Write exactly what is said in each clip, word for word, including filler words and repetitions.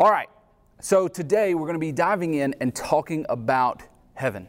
All right, so today we're going to be diving in and talking about heaven.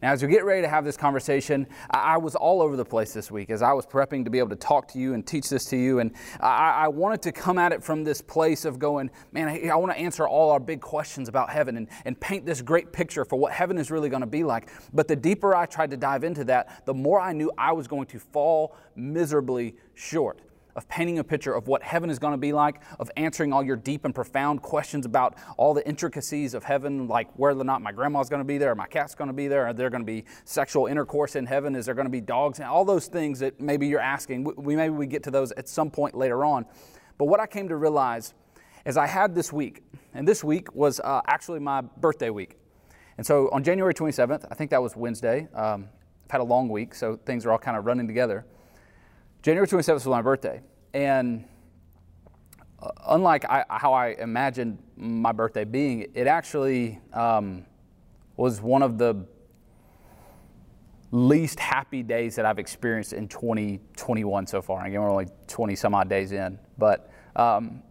Now, as we get ready to have this conversation, I was all over the place this week as I was prepping to be able to talk to you and teach this to you. And I wanted to come at it from this place of going, man, I want to answer all our big questions about heaven and, and paint this great picture for what heaven is really going to be like. But the deeper I tried to dive into that, the more I knew I was going to fall miserably short of painting a picture of what heaven is going to be like, of answering all your deep and profound questions about all the intricacies of heaven, like whether or not my grandma's going to be there, or my cat's going to be there, are there going to be sexual intercourse in heaven, is there going to be dogs, and all those things that maybe you're asking. We Maybe we get to those at some point later on. But what I came to realize is I had this week, and this week was uh, actually my birthday week. And so on January twenty-seventh, I think that was Wednesday, um, I've had a long week, so things are all kind of running together. January twenty-seventh was my birthday, and unlike I, how I imagined my birthday being, it actually um, was one of the least happy days that I've experienced in twenty twenty-one so far. Again, we're only twenty some odd days in, but um,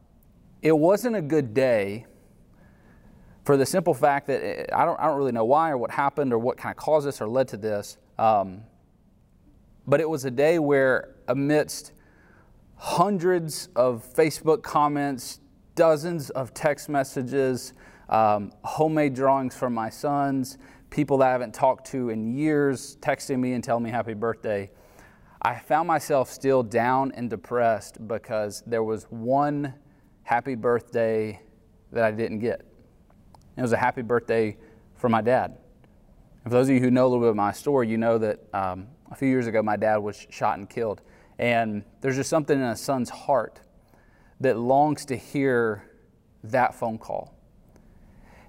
it wasn't a good day for the simple fact that it, I don't I don't really know why or what happened or what kind of caused this or led to this. Um, But it was a day where, amidst hundreds of Facebook comments, dozens of text messages, um, homemade drawings from my sons, people that I haven't talked to in years texting me and telling me happy birthday, I found myself still down and depressed because there was one happy birthday that I didn't get. It was a happy birthday for my dad. And for those of you who know a little bit of my story, you know that um, a few years ago, my dad was shot and killed. And there's just something in a son's heart that longs to hear that phone call.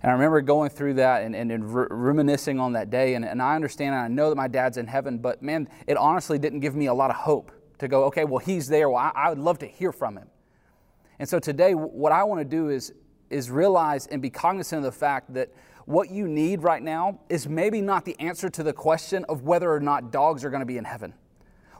And I remember going through that and, and, and reminiscing on that day. And, and I understand and I know that my dad's in heaven, but man, it honestly didn't give me a lot of hope to go, okay, well, he's there. Well, I, I would love to hear from him. And so today, what I want to do is, is realize and be cognizant of the fact that what you need right now is maybe not the answer to the question of whether or not dogs are going to be in heaven.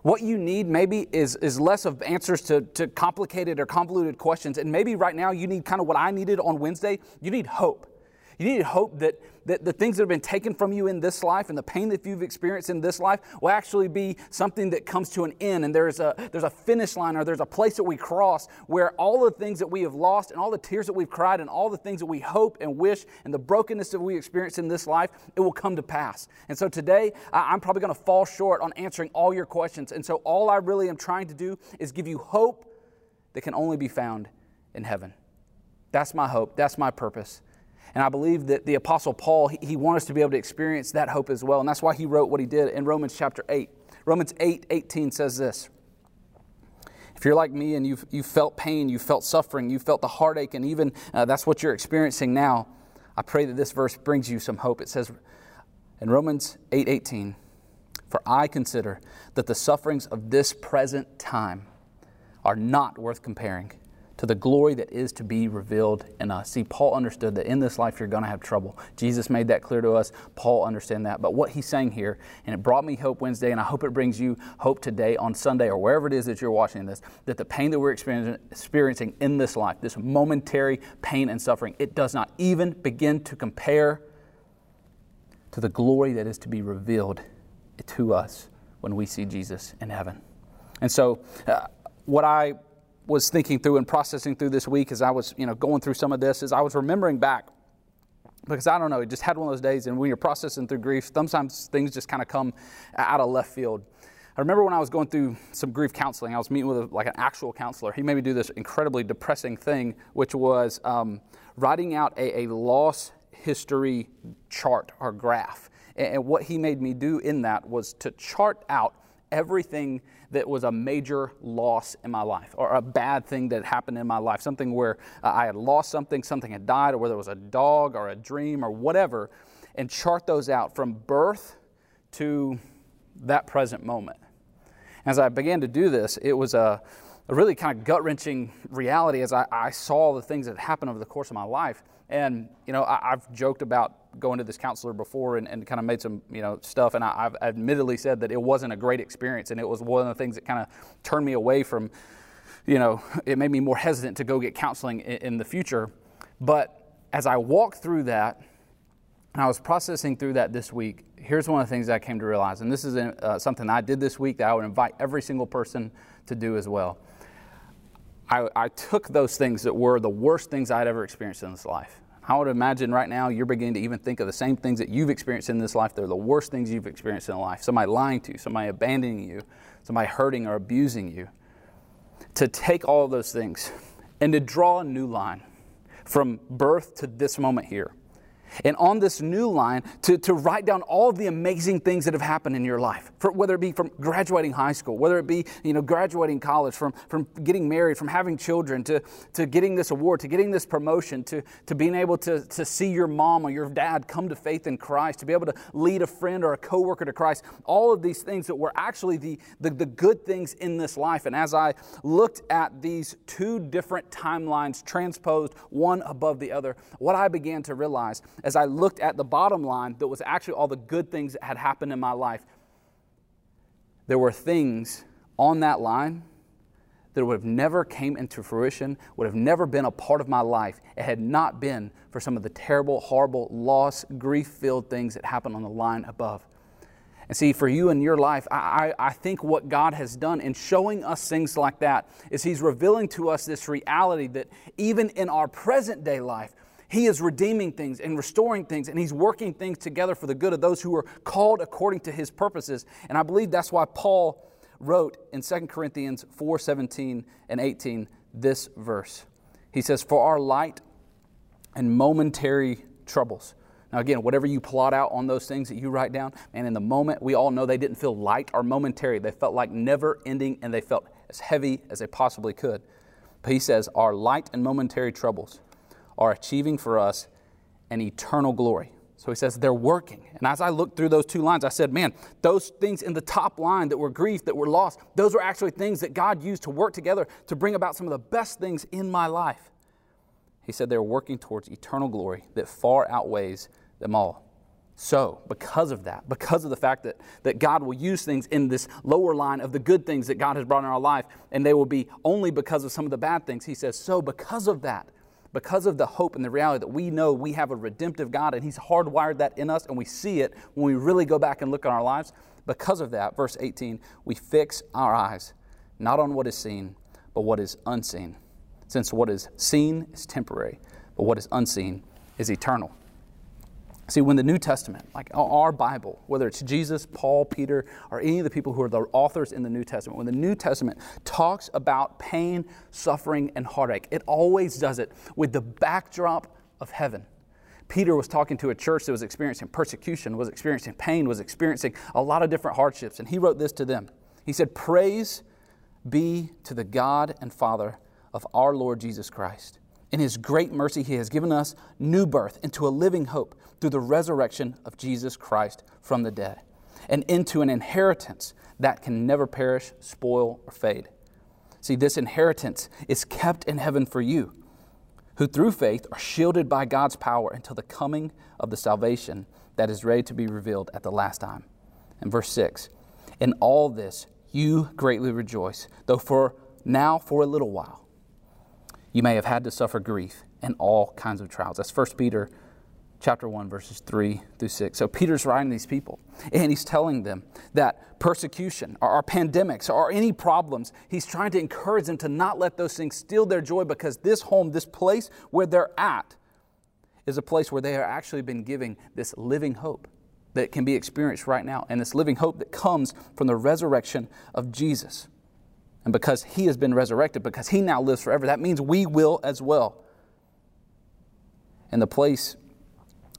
What you need maybe is, is less of answers to, to complicated or convoluted questions. And maybe right now you need kind of what I needed on Wednesday. You need hope. You need hope that, that the things that have been taken from you in this life and the pain that you've experienced in this life will actually be something that comes to an end, and there's a there's a finish line, or there's a place that we cross where all the things that we have lost and all the tears that we've cried and all the things that we hope and wish and the brokenness that we experience in this life, it will come to pass. And so today, I'm probably going to fall short on answering all your questions. And so all I really am trying to do is give you hope that can only be found in heaven. That's my hope. That's my purpose. And I believe that the Apostle Paul, he, he wants us to be able to experience that hope as well. And that's why he wrote what he did in Romans chapter eight. Romans eight eighteen says this. If you're like me and you've, you've felt pain, you've felt suffering, you've felt the heartache, and even uh, that's what you're experiencing now, I pray that this verse brings you some hope. It says in Romans eight eighteen, "For I consider that the sufferings of this present time are not worth comparing to the glory that is to be revealed in us." See, Paul understood that in this life you're going to have trouble. Jesus made that clear to us. Paul understood that. But what he's saying here, and it brought me hope Wednesday, and I hope it brings you hope today on Sunday or wherever it is that you're watching this, that the pain that we're experiencing in this life, this momentary pain and suffering, it does not even begin to compare to the glory that is to be revealed to us when we see Jesus in heaven. And so uh, what I... was thinking through and processing through this week as I was, you know, going through some of this, as I was remembering back, because I don't know, it just had one of those days, and when you're processing through grief, sometimes things just kind of come out of left field. I remember when I was going through some grief counseling, I was meeting with a, like an actual counselor. He made me do this incredibly depressing thing, which was um, writing out a, a loss history chart or graph. And, and what he made me do in that was to chart out everything that was a major loss in my life, or a bad thing that happened in my life, something where uh, I had lost something, something had died, or whether it was a dog or a dream or whatever, and chart those out from birth to that present moment. As I began to do this, it was a, a really kind of gut-wrenching reality as I, I saw the things that happened over the course of my life. And, you know, I, I've joked about going to this counselor before and, and kind of made some, you know, stuff. And I, I've admittedly said that it wasn't a great experience. And it was one of the things that kind of turned me away from, you know, it made me more hesitant to go get counseling in, in the future. But as I walked through that, and I was processing through that this week, here's one of the things I came to realize, and this is uh, something I did this week that I would invite every single person to do as well. I, I took those things that were the worst things I'd ever experienced in this life. I would imagine right now you're beginning to even think of the same things that you've experienced in this life. They're the worst things you've experienced in life. Somebody lying to you, somebody abandoning you, somebody hurting or abusing you. To take all of those things and to draw a new line from birth to this moment here. And on this new line, to, to write down all the amazing things that have happened in your life, for, whether it be from graduating high school, whether it be you know graduating college, from, from getting married, from having children, to, to getting this award, to getting this promotion, to, to being able to, to see your mom or your dad come to faith in Christ, to be able to lead a friend or a coworker to Christ, all of these things that were actually the, the, the good things in this life. And as I looked at these two different timelines transposed one above the other, what I began to realize as I looked at the bottom line that was actually all the good things that had happened in my life, there were things on that line that would have never came into fruition, would have never been a part of my life. It had not been for some of the terrible, horrible, loss, grief-filled things that happened on the line above. And see, for you in your life, I, I, I think what God has done in showing us things like that is He's revealing to us this reality that even in our present-day life, He is redeeming things and restoring things, and He's working things together for the good of those who are called according to His purposes. And I believe that's why Paul wrote in Second Corinthians four seventeen and eighteen this verse. He says, "For our light and momentary troubles." Now again, whatever you plot out on those things that you write down, and in the moment, we all know they didn't feel light or momentary. They felt like never ending, and they felt as heavy as they possibly could. But he says, "Our light and momentary troubles are achieving for us an eternal glory." So he says they're working. And as I looked through those two lines, I said, man, those things in the top line that were grief, that were lost, those were actually things that God used to work together to bring about some of the best things in my life. He said they're working towards eternal glory that far outweighs them all. So because of that, because of the fact that, that God will use things in this lower line of the good things that God has brought in our life, and they will be only because of some of the bad things, he says, so because of that, because of the hope and the reality that we know we have a redemptive God and He's hardwired that in us, and we see it when we really go back and look at our lives. Because of that, verse eighteen, we fix our eyes not on what is seen, but what is unseen. Since what is seen is temporary, but what is unseen is eternal. See, when the New Testament, like our Bible, whether it's Jesus, Paul, Peter, or any of the people who are the authors in the New Testament, when the New Testament talks about pain, suffering, and heartache, it always does it with the backdrop of heaven. Peter was talking to a church that was experiencing persecution, was experiencing pain, was experiencing a lot of different hardships, and he wrote this to them. He said, "Praise be to the God and Father of our Lord Jesus Christ. In His great mercy, He has given us new birth into a living hope through the resurrection of Jesus Christ from the dead, and into an inheritance that can never perish, spoil, or fade. See, this inheritance is kept in heaven for you, who through faith are shielded by God's power until the coming of the salvation that is ready to be revealed at the last time." And verse six, "In all this you greatly rejoice, though for now for a little while, you may have had to suffer grief and all kinds of trials." That's First Peter chapter one, verses three through six. So Peter's writing these people, and he's telling them that persecution or, or pandemics or any problems, he's trying to encourage them to not let those things steal their joy, because this home, this place where they're at, is a place where they have actually been given this living hope that can be experienced right now, and this living hope that comes from the resurrection of Jesus. And because He has been resurrected, because He now lives forever, that means we will as well. And the place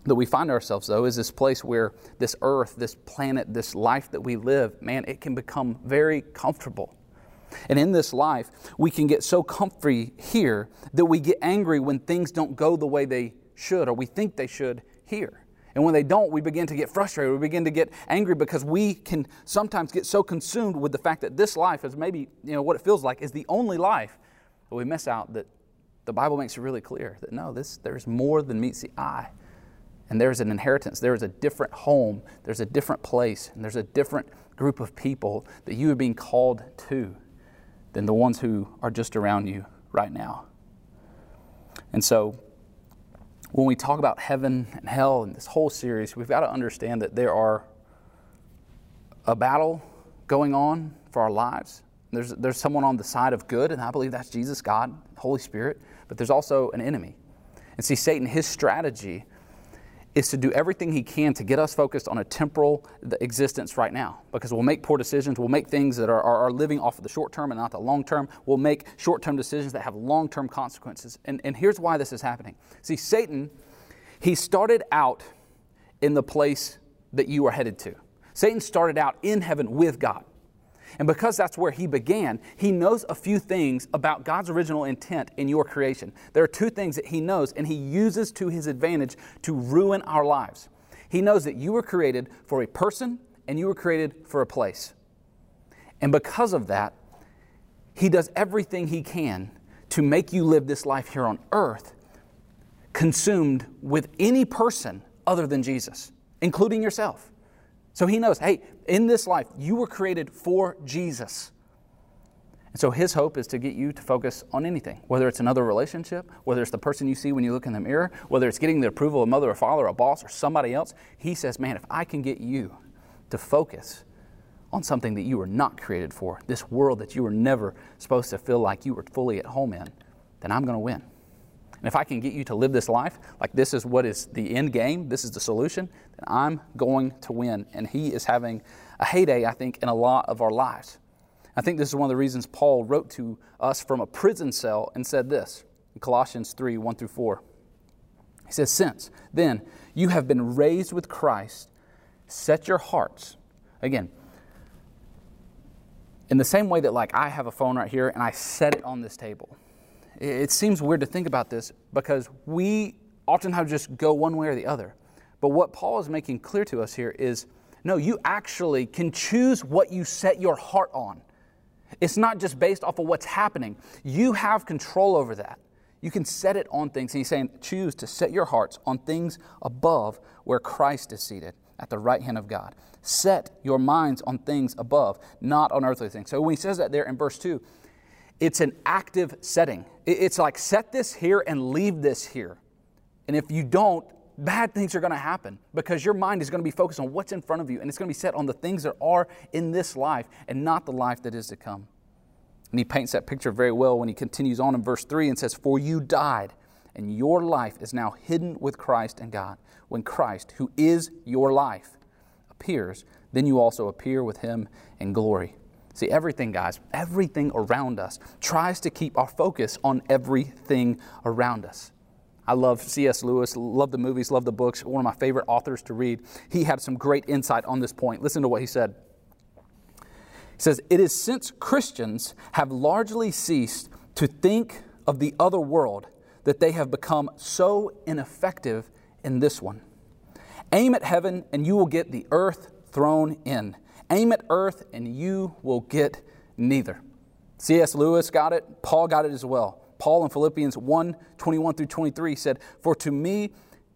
that we find ourselves, though, is this place where this earth, this planet, this life that we live, man, it can become very comfortable. And in this life, we can get so comfy here that we get angry when things don't go the way they should, or we think they should here. And when they don't, we begin to get frustrated. We begin to get angry, because we can sometimes get so consumed with the fact that this life is maybe, you know, what it feels like is the only life that we miss out, that the Bible makes it really clear that no, this there's more than meets the eye. And there's an inheritance. There is a different home. There's a different place. And there's a different group of people that you are being called to than the ones who are just around you right now. And so when we talk about heaven and hell in this whole series, we've got to understand that there are a battle going on for our lives. There's, there's someone on the side of good, and I believe that's Jesus, God, Holy Spirit, but there's also an enemy. And see, Satan, his strategy is to do everything he can to get us focused on a temporal existence right now, because we'll make poor decisions. We'll make things that are, are, are living off of the short term and not the long term. We'll make short-term decisions that have long-term consequences. And, and here's why this is happening. See, Satan, he started out in the place that you are headed to. Satan started out in heaven with God. And because that's where he began, he knows a few things about God's original intent in your creation. There are two things that he knows, and he uses to his advantage to ruin our lives. He knows that you were created for a person and you were created for a place. And because of that, he does everything he can to make you live this life here on earth consumed with any person other than Jesus, including yourself. So he knows, hey, in this life, you were created for Jesus. And so his hope is to get you to focus on anything, whether it's another relationship, whether it's the person you see when you look in the mirror, whether it's getting the approval of mother or father or a boss or somebody else. He says, man, if I can get you to focus on something that you were not created for, this world that you were never supposed to feel like you were fully at home in, then I'm going to win. And if I can get you to live this life, like this is what is the end game, this is the solution, then I'm going to win. And he is having a heyday, I think, in a lot of our lives. I think this is one of the reasons Paul wrote to us from a prison cell and said this in Colossians three, one through four. He says, since then you have been raised with Christ, set your hearts. Again, in the same way that like I have a phone right here and I set it on this table. It seems weird to think about this because we oftentimes just go one way or the other. But what Paul is making clear to us here is, no, you actually can choose what you set your heart on. It's not just based off of what's happening. You have control over that. You can set it on things. And he's saying, choose to set your hearts on things above where Christ is seated at the right hand of God. Set your minds on things above, not on earthly things. So when he says that there in verse two, it's an active setting. It's like set this here and leave this here. And if you don't, bad things are going to happen because your mind is going to be focused on what's in front of you, and it's going to be set on the things that are in this life and not the life that is to come. And he paints that picture very well when he continues on in verse three and says, for you died, and your life is now hidden with Christ in God. When Christ, who is your life, appears, then you also appear with him in glory. See, everything, guys, everything around us tries to keep our focus on everything around us. I love C S Lewis, love the movies, love the books, one of my favorite authors to read. He had some great insight on this point. Listen to what he said. He says, it is since Christians have largely ceased to think of the other world that they have become so ineffective in this one. Aim at heaven and you will get the earth thrown in. Aim at earth and you will get neither. C S Lewis got it. Paul got it as well. Paul in Philippians one, twenty-one through twenty-three said, for to me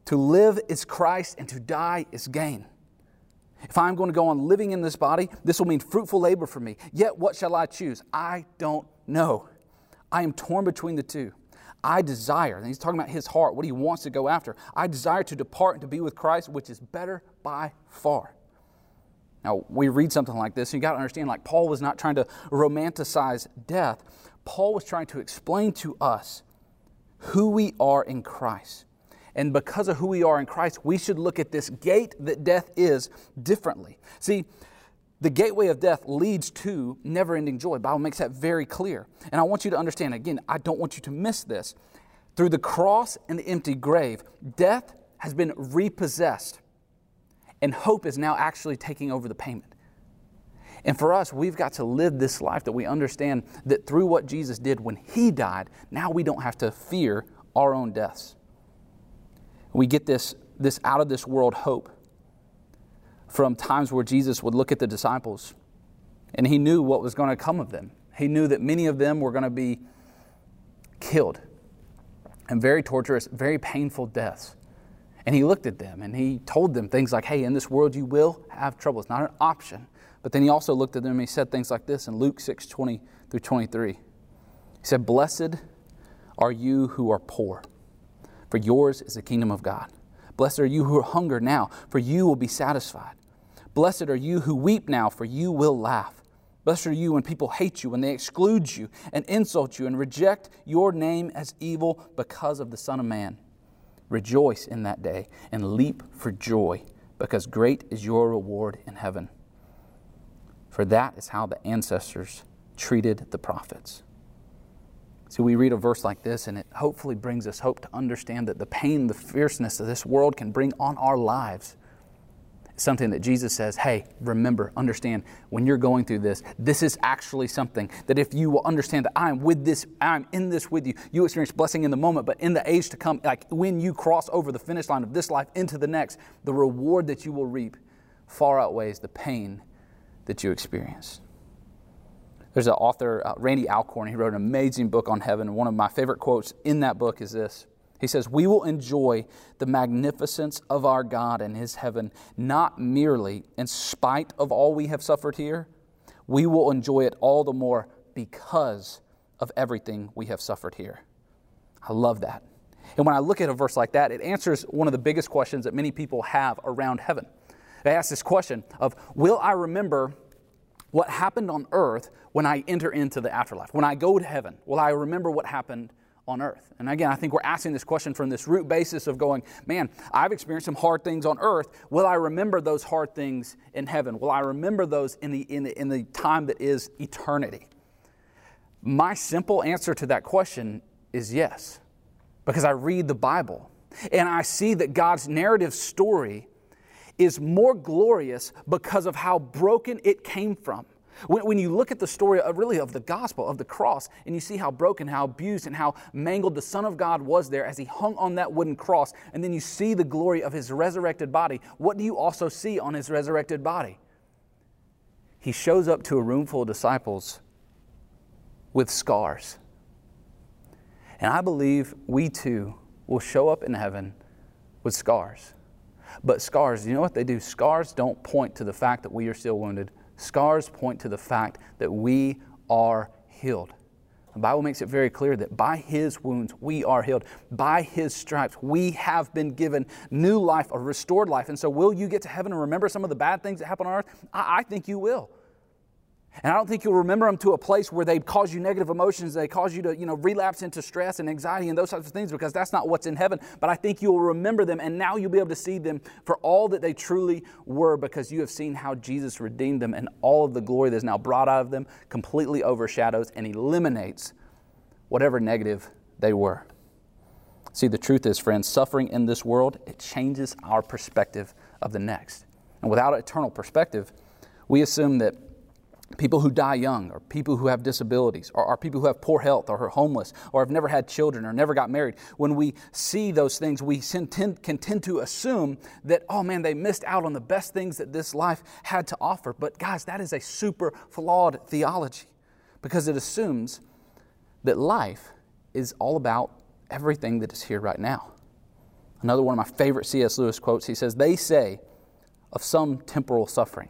to live is Christ and to die is gain. If I'm going to go on living in this body, this will mean fruitful labor for me. Yet what shall I choose? I don't know. I am torn between the two. I desire, and he's talking about his heart, what he wants to go after. I desire to depart and to be with Christ, which is better by far. Now, we read something like this, and you got to understand, like, Paul was not trying to romanticize death. Paul was trying to explain to us who we are in Christ. And because of who we are in Christ, we should look at this gate that death is differently. See, the gateway of death leads to never-ending joy. The Bible makes that very clear. And I want you to understand, again, I don't want you to miss this. Through the cross and the empty grave, death has been repossessed. And hope is now actually taking over the payment. And for us, we've got to live this life that we understand that through what Jesus did when he died, now we don't have to fear our own deaths. We get this, this out of this world hope from times where Jesus would look at the disciples and he knew what was going to come of them. He knew that many of them were going to be killed and very torturous, very painful deaths. And he looked at them and he told them things like, hey, in this world you will have trouble. It's not an option. But then he also looked at them and he said things like this in Luke six, twenty through twenty-three. He said, blessed are you who are poor, for yours is the kingdom of God. Blessed are you who hunger now, for you will be satisfied. Blessed are you who weep now, for you will laugh. Blessed are you when people hate you, when they exclude you and insult you and reject your name as evil because of the Son of Man. Rejoice in that day and leap for joy, because great is your reward in heaven. For that is how the ancestors treated the prophets. So we read a verse like this, and it hopefully brings us hope to understand that the pain, the fierceness of this world can bring on our lives. It's something that Jesus says, hey, remember, understand, when you're going through this, this is actually something that if you will understand that I am with this, I'm in this with you, you experience blessing in the moment, but in the age to come, like when you cross over the finish line of this life into the next, the reward that you will reap far outweighs the pain that you experience. There's an author, uh, Randy Alcorn, he wrote an amazing book on heaven. One of my favorite quotes in that book is this. He says, "We will enjoy the magnificence of our God and His heaven, not merely in spite of all we have suffered here. We will enjoy it all the more because of everything we have suffered here." I love that. And when I look at a verse like that, it answers one of the biggest questions that many people have around heaven. They ask this question of, will I remember what happened on earth when I enter into the afterlife? When I go to heaven, will I remember what happened on earth? And again, I think we're asking this question from this root basis of going, man, I've experienced some hard things on earth. Will I remember those hard things in heaven? Will I remember those in the, in the, in the time that is eternity? My simple answer to that question is yes, because I read the Bible and I see that God's narrative story is more glorious because of how broken it came from. When, when you look at the story of really of the gospel, of the cross, and you see how broken, how abused, and how mangled the Son of God was there as He hung on that wooden cross, and then you see the glory of His resurrected body, what do you also see on His resurrected body? He shows up to a room full of disciples with scars. And I believe we too will show up in heaven with scars. But scars, you know what they do? Scars don't point to the fact that we are still wounded. Scars point to the fact that we are healed. The Bible makes it very clear that by His wounds we are healed. By His stripes we have been given new life, a restored life. And so will you get to heaven and remember some of the bad things that happened on earth? I, I think you will. And I don't think you'll remember them to a place where they cause you negative emotions, they cause you to, you know, relapse into stress and anxiety and those types of things, because that's not what's in heaven. But I think you'll remember them, and now you'll be able to see them for all that they truly were, because you have seen how Jesus redeemed them, and all of the glory that is now brought out of them completely overshadows and eliminates whatever negative they were. See, the truth is, friends, suffering in this world, it changes our perspective of the next. And without an eternal perspective, we assume that people who die young, or people who have disabilities, or, or people who have poor health, or are homeless, or have never had children, or never got married. When we see those things, we tend, can tend to assume that, oh man, they missed out on the best things that this life had to offer. But guys, that is a super flawed theology, because it assumes that life is all about everything that is here right now. Another one of my favorite C S Lewis quotes, he says, "They say of some temporal suffering,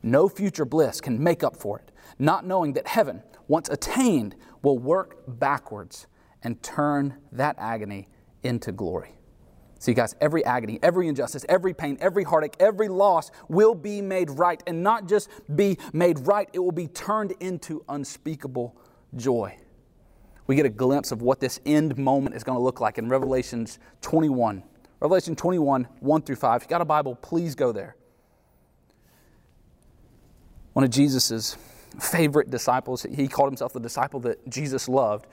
no future bliss can make up for it, not knowing that heaven, once attained, will work backwards and turn that agony into glory." See, guys, every agony, every injustice, every pain, every heartache, every loss will be made right, and not just be made right, it will be turned into unspeakable joy. We get a glimpse of what this end moment is going to look like in Revelation twenty-one. Revelation twenty-one, one through five. If you've got a Bible, please go there. One of Jesus' favorite disciples, he called himself the disciple that Jesus loved.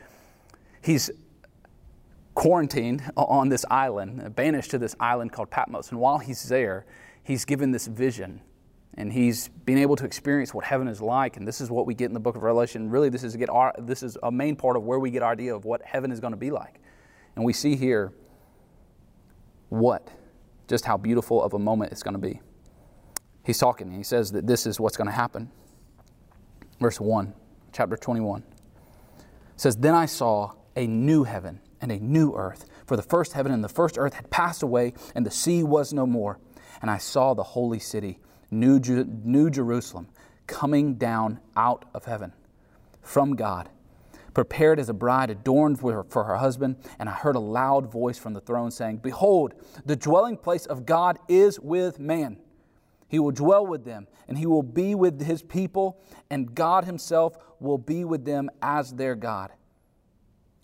He's quarantined on this island, banished to this island called Patmos. And while he's there, he's given this vision. And he's been able to experience what heaven is like. And this is what we get in the book of Revelation. Really, this is, get our, this is a main part of where we get our idea of what heaven is going to be like. And we see here what, just how beautiful of a moment it's going to be. He's talking, and he says that this is what's going to happen. Verse one, chapter twenty-one. It says, "Then I saw a new heaven and a new earth, for the first heaven and the first earth had passed away, and the sea was no more. And I saw the holy city, New Jer- New Jerusalem, coming down out of heaven from God, prepared as a bride adorned for her, for her husband. And I heard a loud voice from the throne saying, Behold, the dwelling place of God is with man. He will dwell with them, and he will be with his people, and God himself will be with them as their God.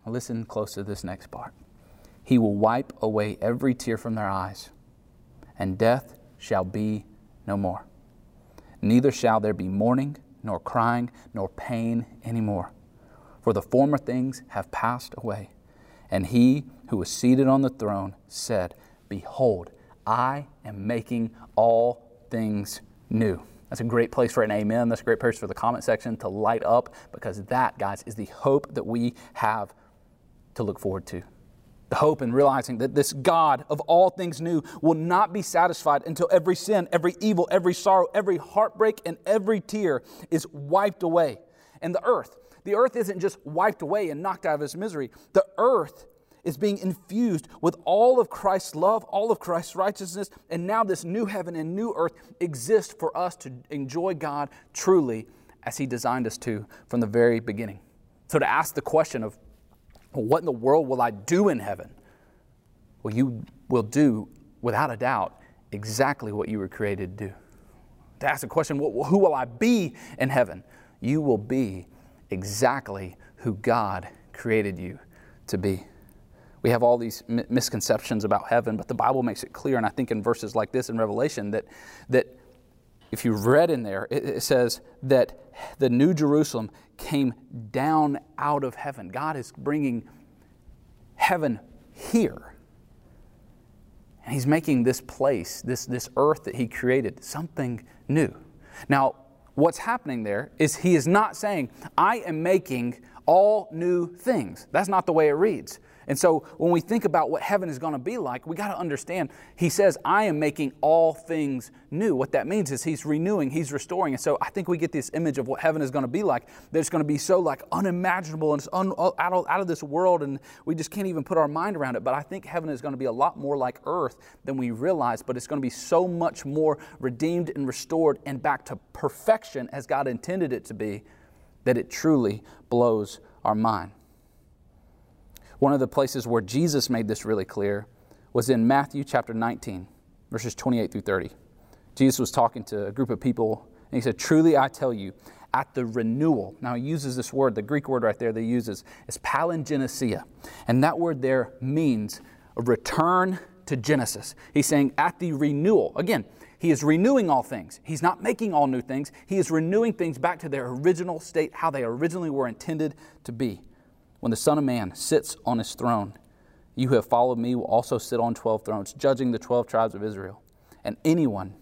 Listen close to this next part. He will wipe away every tear from their eyes, and death shall be no more. Neither shall there be mourning, nor crying, nor pain anymore. For the former things have passed away. And he who was seated on the throne said, Behold, I am making all things new. That's a great place for an amen. That's a great place for the comment section to light up, because that, guys, is the hope that we have to look forward to. The hope in realizing that this God of all things new will not be satisfied until every sin, every evil, every sorrow, every heartbreak, and every tear is wiped away. And the earth, the earth isn't just wiped away and knocked out of its misery. The earth is being infused with all of Christ's love, all of Christ's righteousness, and now this new heaven and new earth exist for us to enjoy God truly as He designed us to from the very beginning. So to ask the question of, well, what in the world will I do in heaven? Well, you will do, without a doubt, exactly what you were created to do. To ask the question, who will I be in heaven? You will be exactly who God created you to be. We have all these misconceptions about heaven, but the Bible makes it clear, and I think in verses like this in Revelation, that that if you read in there, it says that the New Jerusalem came down out of heaven. God is bringing heaven here. And He's making this place, this, this earth that He created, something new. Now, what's happening there is He is not saying, I am making all new things. That's not the way it reads. And so when we think about what heaven is going to be like, we got to understand, He says, I am making all things new. What that means is He's renewing, He's restoring. And so I think we get this image of what heaven is going to be like, that it's going to be so like unimaginable and it's un- out of, out of this world, and we just can't even put our mind around it. But I think heaven is going to be a lot more like earth than we realize, but it's going to be so much more redeemed and restored and back to perfection as God intended it to be, that it truly blows our mind. One of the places where Jesus made this really clear was in Matthew chapter nineteen, verses twenty-eight through thirty. Jesus was talking to a group of people, and He said, Truly I tell you, at the renewal. Now He uses this word, the Greek word right there that He uses is palingenesia. And that word there means a return to Genesis. He's saying at the renewal. Again, He is renewing all things. He's not making all new things. He is renewing things back to their original state, how they originally were intended to be. When the Son of Man sits on His throne, you who have followed me will also sit on twelve thrones, judging the twelve tribes of Israel. And anyone,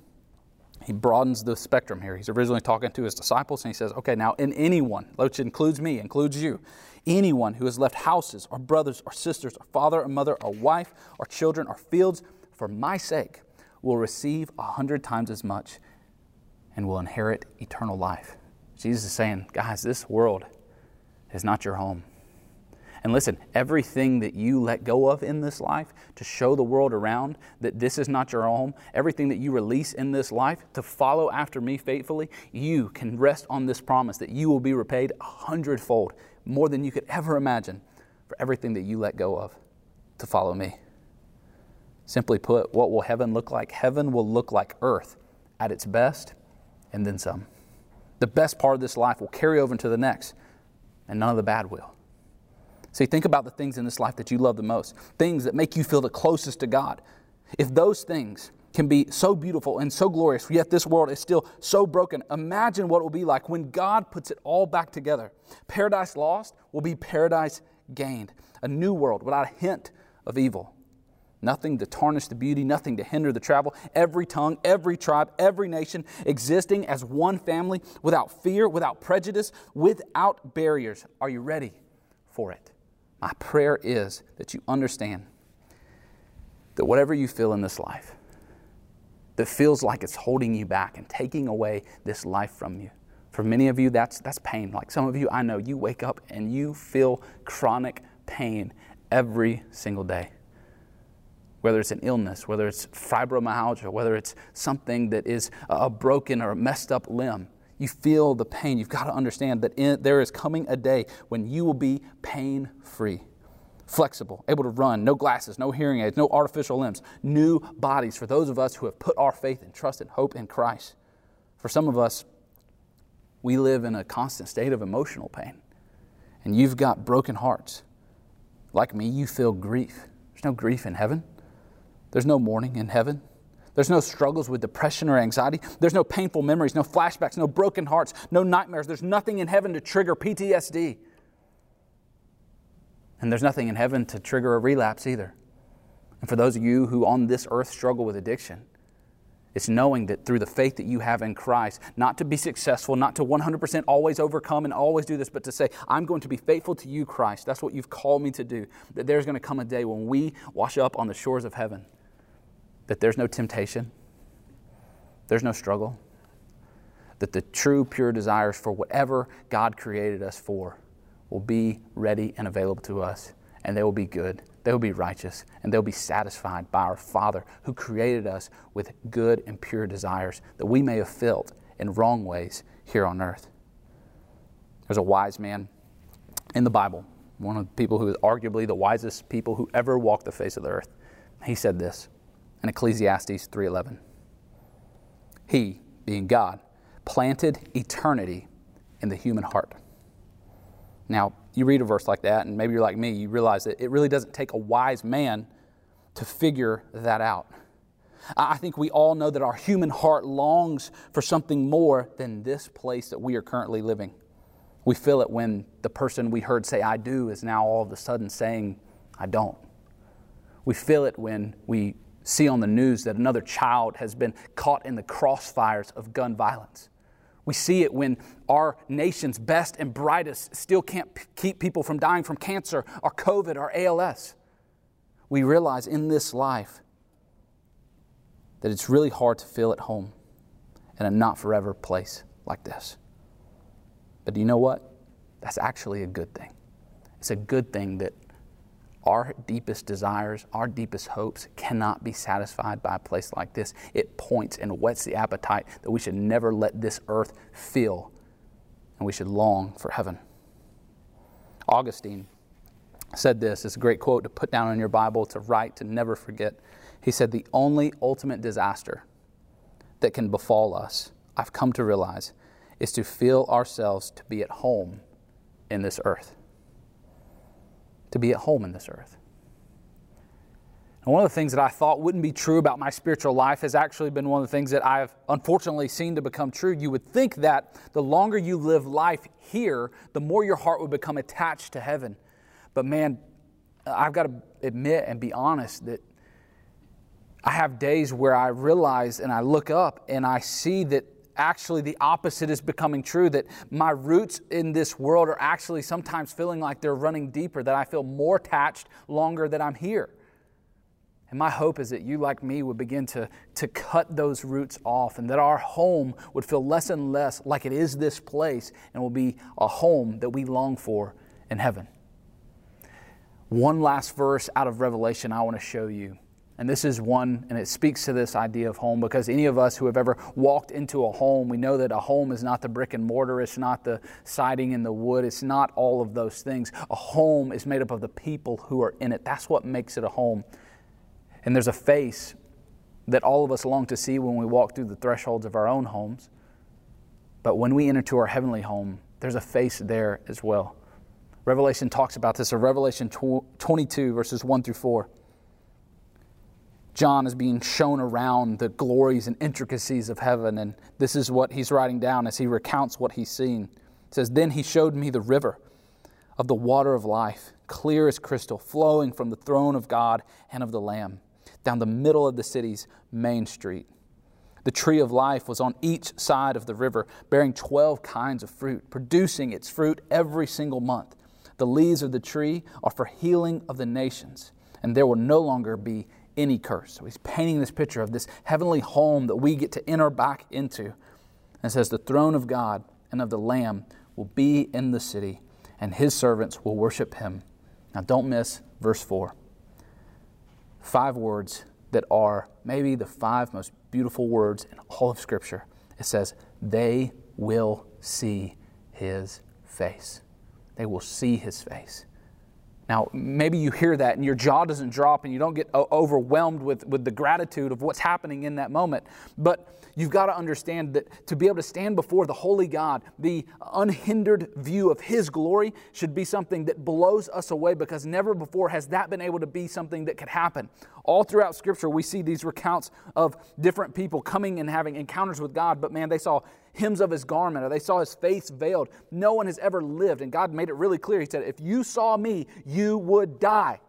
He broadens the spectrum here. He's originally talking to His disciples, and He says, okay, now in anyone, which includes me, includes you, anyone who has left houses or brothers or sisters or father or mother or wife or children or fields for my sake will receive a hundred times as much and will inherit eternal life. Jesus is saying, guys, this world is not your home. And listen, everything that you let go of in this life to show the world around that this is not your home, everything that you release in this life to follow after me faithfully, you can rest on this promise that you will be repaid a hundredfold, more than you could ever imagine, for everything that you let go of to follow me. Simply put, what will heaven look like? Heaven will look like earth at its best and then some. The best part of this life will carry over into the next, and none of the bad will. See, think about the things in this life that you love the most, things that make you feel the closest to God. If those things can be so beautiful and so glorious, yet this world is still so broken, imagine what it will be like when God puts it all back together. Paradise lost will be paradise gained, a new world without a hint of evil. Nothing to tarnish the beauty, nothing to hinder the travel. Every tongue, every tribe, every nation existing as one family, without fear, without prejudice, without barriers. Are you ready for it? My prayer is that you understand that whatever you feel in this life that feels like it's holding you back and taking away this life from you. For many of you, that's that's pain. Like some of you, I know, you wake up and you feel chronic pain every single day. Whether it's an illness, whether it's fibromyalgia, whether it's something that is a broken or messed up limb, You feel the pain. You've got to understand that in, there is coming a day when you will be pain-free, flexible, able to run, no glasses, no hearing aids, no artificial limbs, new bodies for those of us who have put our faith and trust and hope in Christ. For some of us, we live in a constant state of emotional pain. And you've got broken hearts. Like me, you feel grief. There's no grief in heaven. There's no mourning in heaven. There's no struggles with depression or anxiety. There's no painful memories, no flashbacks, no broken hearts, no nightmares. There's nothing in heaven to trigger P T S D. And there's nothing in heaven to trigger a relapse either. And for those of you who on this earth struggle with addiction, it's knowing that through the faith that you have in Christ, not to be successful, not to one hundred percent always overcome and always do this, but to say, I'm going to be faithful to you, Christ. That's what you've called me to do. That there's going to come a day when we wash up on the shores of heaven. That there's no temptation. There's no struggle. That the true, pure desires for whatever God created us for will be ready and available to us. And they will be good. They will be righteous, and they'll be satisfied by our Father who created us with good and pure desires that we may have filled in wrong ways here on earth. There's a wise man in the Bible, one of the people who is arguably the wisest people who ever walked the face of the earth. He said this in Ecclesiastes three eleven. He, being God, planted eternity in the human heart. Now, you read a verse like that, and maybe you're like me, you realize that it really doesn't take a wise man to figure that out. I think we all know that our human heart longs for something more than this place that we are currently living. We feel it when the person we heard say, I do, is now all of a sudden saying, I don't. We feel it when we see on the news that another child has been caught in the crossfires of gun violence. We see it when our nation's best and brightest still can't p- keep people from dying from cancer or COVID or A L S. We realize in this life that it's really hard to feel at home in a not forever place like this. But do you know what? That's actually a good thing. It's a good thing that our deepest desires, our deepest hopes cannot be satisfied by a place like this. It points and whets the appetite that we should never let this earth fill, and we should long for heaven. Augustine said this. It's a great quote to put down in your Bible, to write, to never forget. He said, the only ultimate disaster that can befall us, I've come to realize, is to feel ourselves to be at home in this earth. to be at home in this earth. And one of the things that I thought wouldn't be true about my spiritual life has actually been one of the things that I've unfortunately seen to become true. You would think that the longer you live life here, the more your heart would become attached to heaven. But man, I've got to admit and be honest that I have days where I realize and I look up and I see that actually the opposite is becoming true, that my roots in this world are actually sometimes feeling like they're running deeper, that I feel more attached longer that I'm here. And my hope is that you, like me, would begin to, to cut those roots off, and that our home would feel less and less like it is this place and will be a home that we long for in heaven. One last verse out of Revelation I want to show you. And this is one, and it speaks to this idea of home, because any of us who have ever walked into a home, we know that a home is not the brick and mortar, it's not the siding and the wood, it's not all of those things. A home is made up of the people who are in it. That's what makes it a home. And there's a face that all of us long to see when we walk through the thresholds of our own homes. But when we enter to our heavenly home, there's a face there as well. Revelation talks about this in Revelation twenty-two, verses one through four. John is being shown around the glories and intricacies of heaven, and this is what he's writing down as he recounts what he's seen. It says, Then he showed me the river of the water of life, clear as crystal, flowing from the throne of God and of the Lamb, down the middle of the city's main street. The tree of life was on each side of the river, bearing twelve kinds of fruit, producing its fruit every single month. The leaves of the tree are for healing of the nations, and there will no longer be any curse. So he's painting this picture of this heavenly home that we get to enter back into. And it says, the throne of God and of the Lamb will be in the city, and his servants will worship him. Now don't miss verse four. Five words that are maybe the five most beautiful words in all of Scripture. It says, they will see his face. They will see his face. Now, maybe you hear that and your jaw doesn't drop and you don't get overwhelmed with, with the gratitude of what's happening in that moment. But you've got to understand that to be able to stand before the holy God, the unhindered view of his glory should be something that blows us away, because never before has that been able to be something that could happen. All throughout Scripture, we see these recounts of different people coming and having encounters with God, but man, they saw hems of his garment, or they saw his face veiled. No one has ever lived, and God made it really clear. He said, if you saw me, you would die.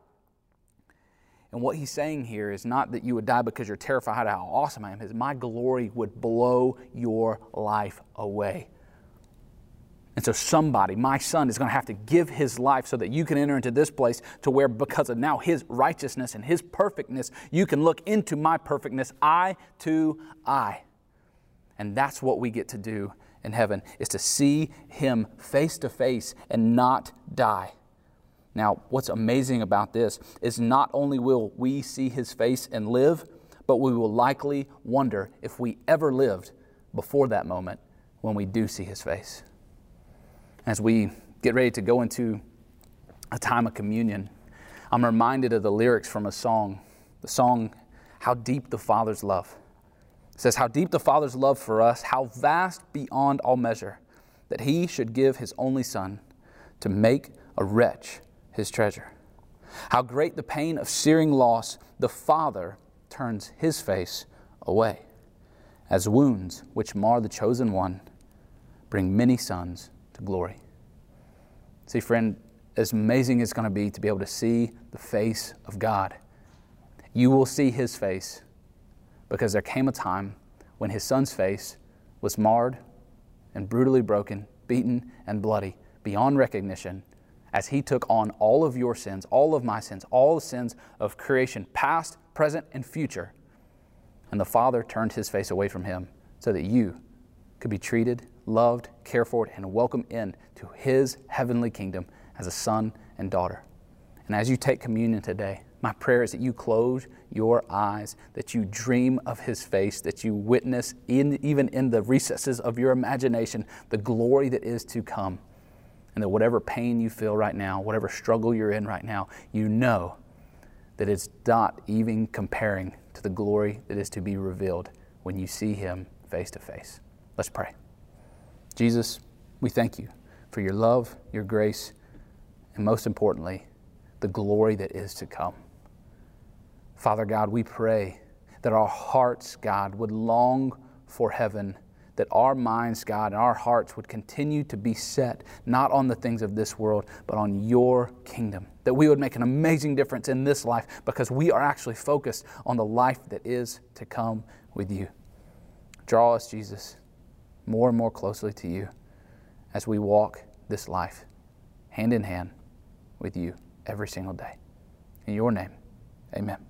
And what he's saying here is not that you would die because you're terrified of how awesome I am. His, my glory would blow your life away. And so somebody, my son, is going to have to give his life so that you can enter into this place to where, because of now his righteousness and his perfectness, you can look into my perfectness eye to eye. And that's what we get to do in heaven, is to see him face to face and not die. Now, what's amazing about this is not only will we see his face and live, but we will likely wonder if we ever lived before that moment when we do see his face. As we get ready to go into a time of communion, I'm reminded of the lyrics from a song, the song, How Deep the Father's Love. It says, how deep the Father's love for us, how vast beyond all measure, that he should give his only son to make a wretch his treasure. How great the pain of searing loss, the Father turns his face away. As wounds which mar the chosen one, bring many sons to glory. See, friend, as amazing as it's going to be to be able to see the face of God, you will see his face, because there came a time when his son's face was marred and brutally broken, beaten and bloody, beyond recognition, as he took on all of your sins, all of my sins, all the sins of creation, past, present, and future. And the Father turned his face away from him so that you could be treated, loved, cared for, and welcomed in to his heavenly kingdom as a son and daughter. And as you take communion today, my prayer is that you close your eyes, that you dream of his face, that you witness, in, even in the recesses of your imagination, the glory that is to come. And that whatever pain you feel right now, whatever struggle you're in right now, you know that it's not even comparing to the glory that is to be revealed when you see him face to face. Let's pray. Jesus, we thank you for your love, your grace, and most importantly, the glory that is to come. Father God, we pray that our hearts, God, would long for heaven, that our minds, God, and our hearts would continue to be set not on the things of this world, but on your kingdom, that we would make an amazing difference in this life because we are actually focused on the life that is to come with you. Draw us, Jesus, more and more closely to you as we walk this life hand in hand with you every single day. In your name, amen.